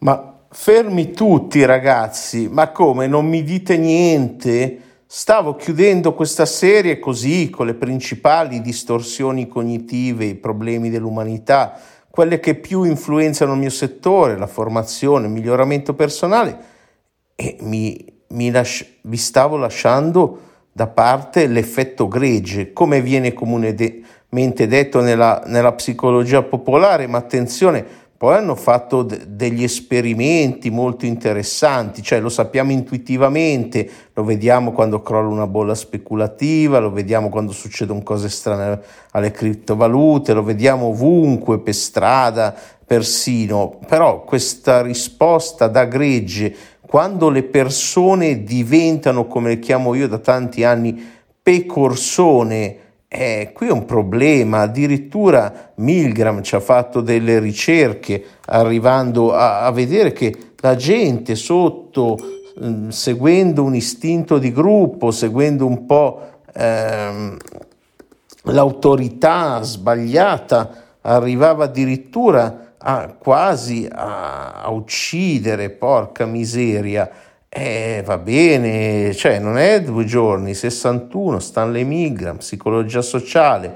Ma fermi tutti ragazzi, ma come, non mi dite niente? Stavo chiudendo questa serie così, con le principali distorsioni cognitive, i problemi dell'umanità, quelle che più influenzano il mio settore, la formazione, il miglioramento personale, e vi stavo lasciando da parte l'effetto gregge, come viene comunemente detto nella psicologia popolare, ma attenzione, poi hanno fatto degli esperimenti molto interessanti, cioè lo sappiamo intuitivamente, lo vediamo quando crolla una bolla speculativa, lo vediamo quando succedono cose strane alle criptovalute, lo vediamo ovunque, per strada, persino. Però questa risposta da gregge, quando le persone diventano, come le chiamo io da tanti anni, pecorsone, qui è un problema. Addirittura Milgram ci ha fatto delle ricerche arrivando a vedere che la gente sotto, seguendo un istinto di gruppo, seguendo un po' l'autorità sbagliata, arrivava addirittura quasi a uccidere, porca miseria. Va bene, cioè non è 2 giorni, 61, Stanley Milgram, psicologia sociale,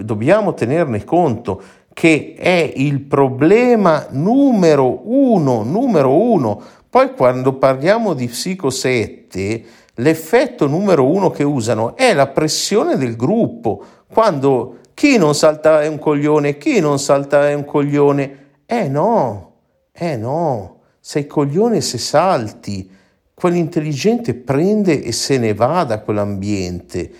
dobbiamo tenerne conto che è il problema numero uno. Poi quando parliamo di psico 7, l'effetto numero uno che usano è la pressione del gruppo, quando chi non salta è un coglione, no. Sei coglione se salti, quell'intelligente prende e se ne va da quell'ambiente,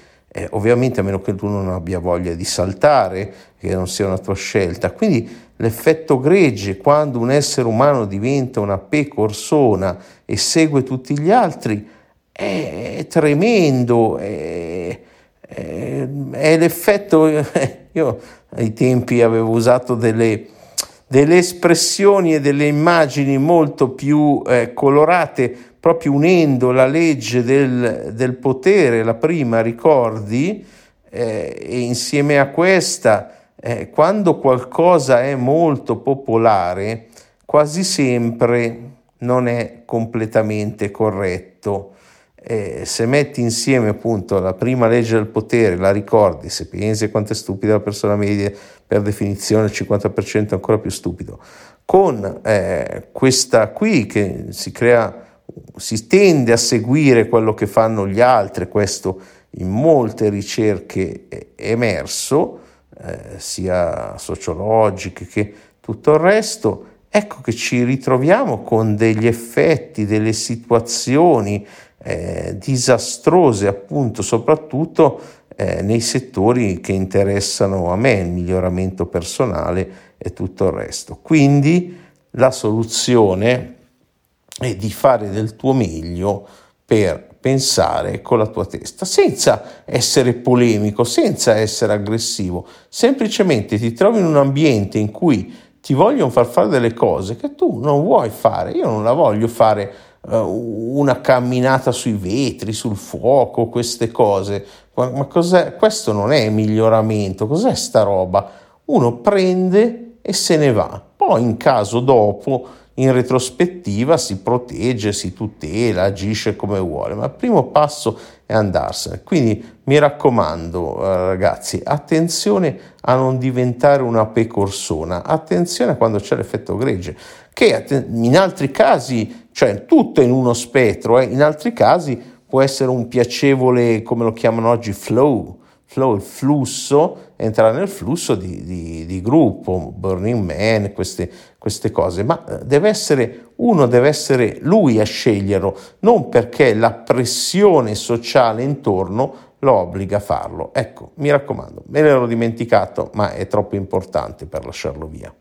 ovviamente a meno che tu non abbia voglia di saltare, che non sia una tua scelta. Quindi l'effetto gregge, quando un essere umano diventa una pecorsona e segue tutti gli altri, è tremendo, è l'effetto. Io ai tempi avevo usato delle espressioni e delle immagini molto più colorate, proprio unendo la legge del potere, la prima, ricordi, e insieme a questa, quando qualcosa è molto popolare, quasi sempre non è completamente corretto. Se metti insieme appunto la prima legge del potere, la ricordi, se pensi quanto è stupida la persona media, per definizione il 50% è ancora più stupido, con questa qui che si tende a seguire quello che fanno gli altri, questo in molte ricerche è emerso, sia sociologiche che tutto il resto. Ecco che ci ritroviamo con degli effetti, delle situazioni disastrose, appunto, soprattutto nei settori che interessano a me, il miglioramento personale e tutto il resto. Quindi la soluzione è di fare del tuo meglio per pensare con la tua testa, senza essere polemico, senza essere aggressivo, semplicemente ti trovi in un ambiente in cui ti vogliono far fare delle cose che tu non vuoi fare. Io non la voglio fare una camminata sui vetri, sul fuoco, queste cose, ma cos'è? Questo non è miglioramento, cos'è sta roba? Uno prende e se ne va, poi in caso dopo, in retrospettiva, si protegge, si tutela, agisce come vuole, ma il primo passo è andarsene. Quindi mi raccomando ragazzi, attenzione a non diventare una pecorsona, attenzione a quando c'è l'effetto gregge, che in altri casi, cioè tutto in uno spettro, in altri casi può essere un piacevole, come lo chiamano oggi, flow, il flusso, entrare nel flusso di gruppo, Burning Man, queste cose, ma deve essere lui a sceglierlo, non perché la pressione sociale intorno lo obbliga a farlo. Ecco, mi raccomando, me l'ero dimenticato, ma è troppo importante per lasciarlo via.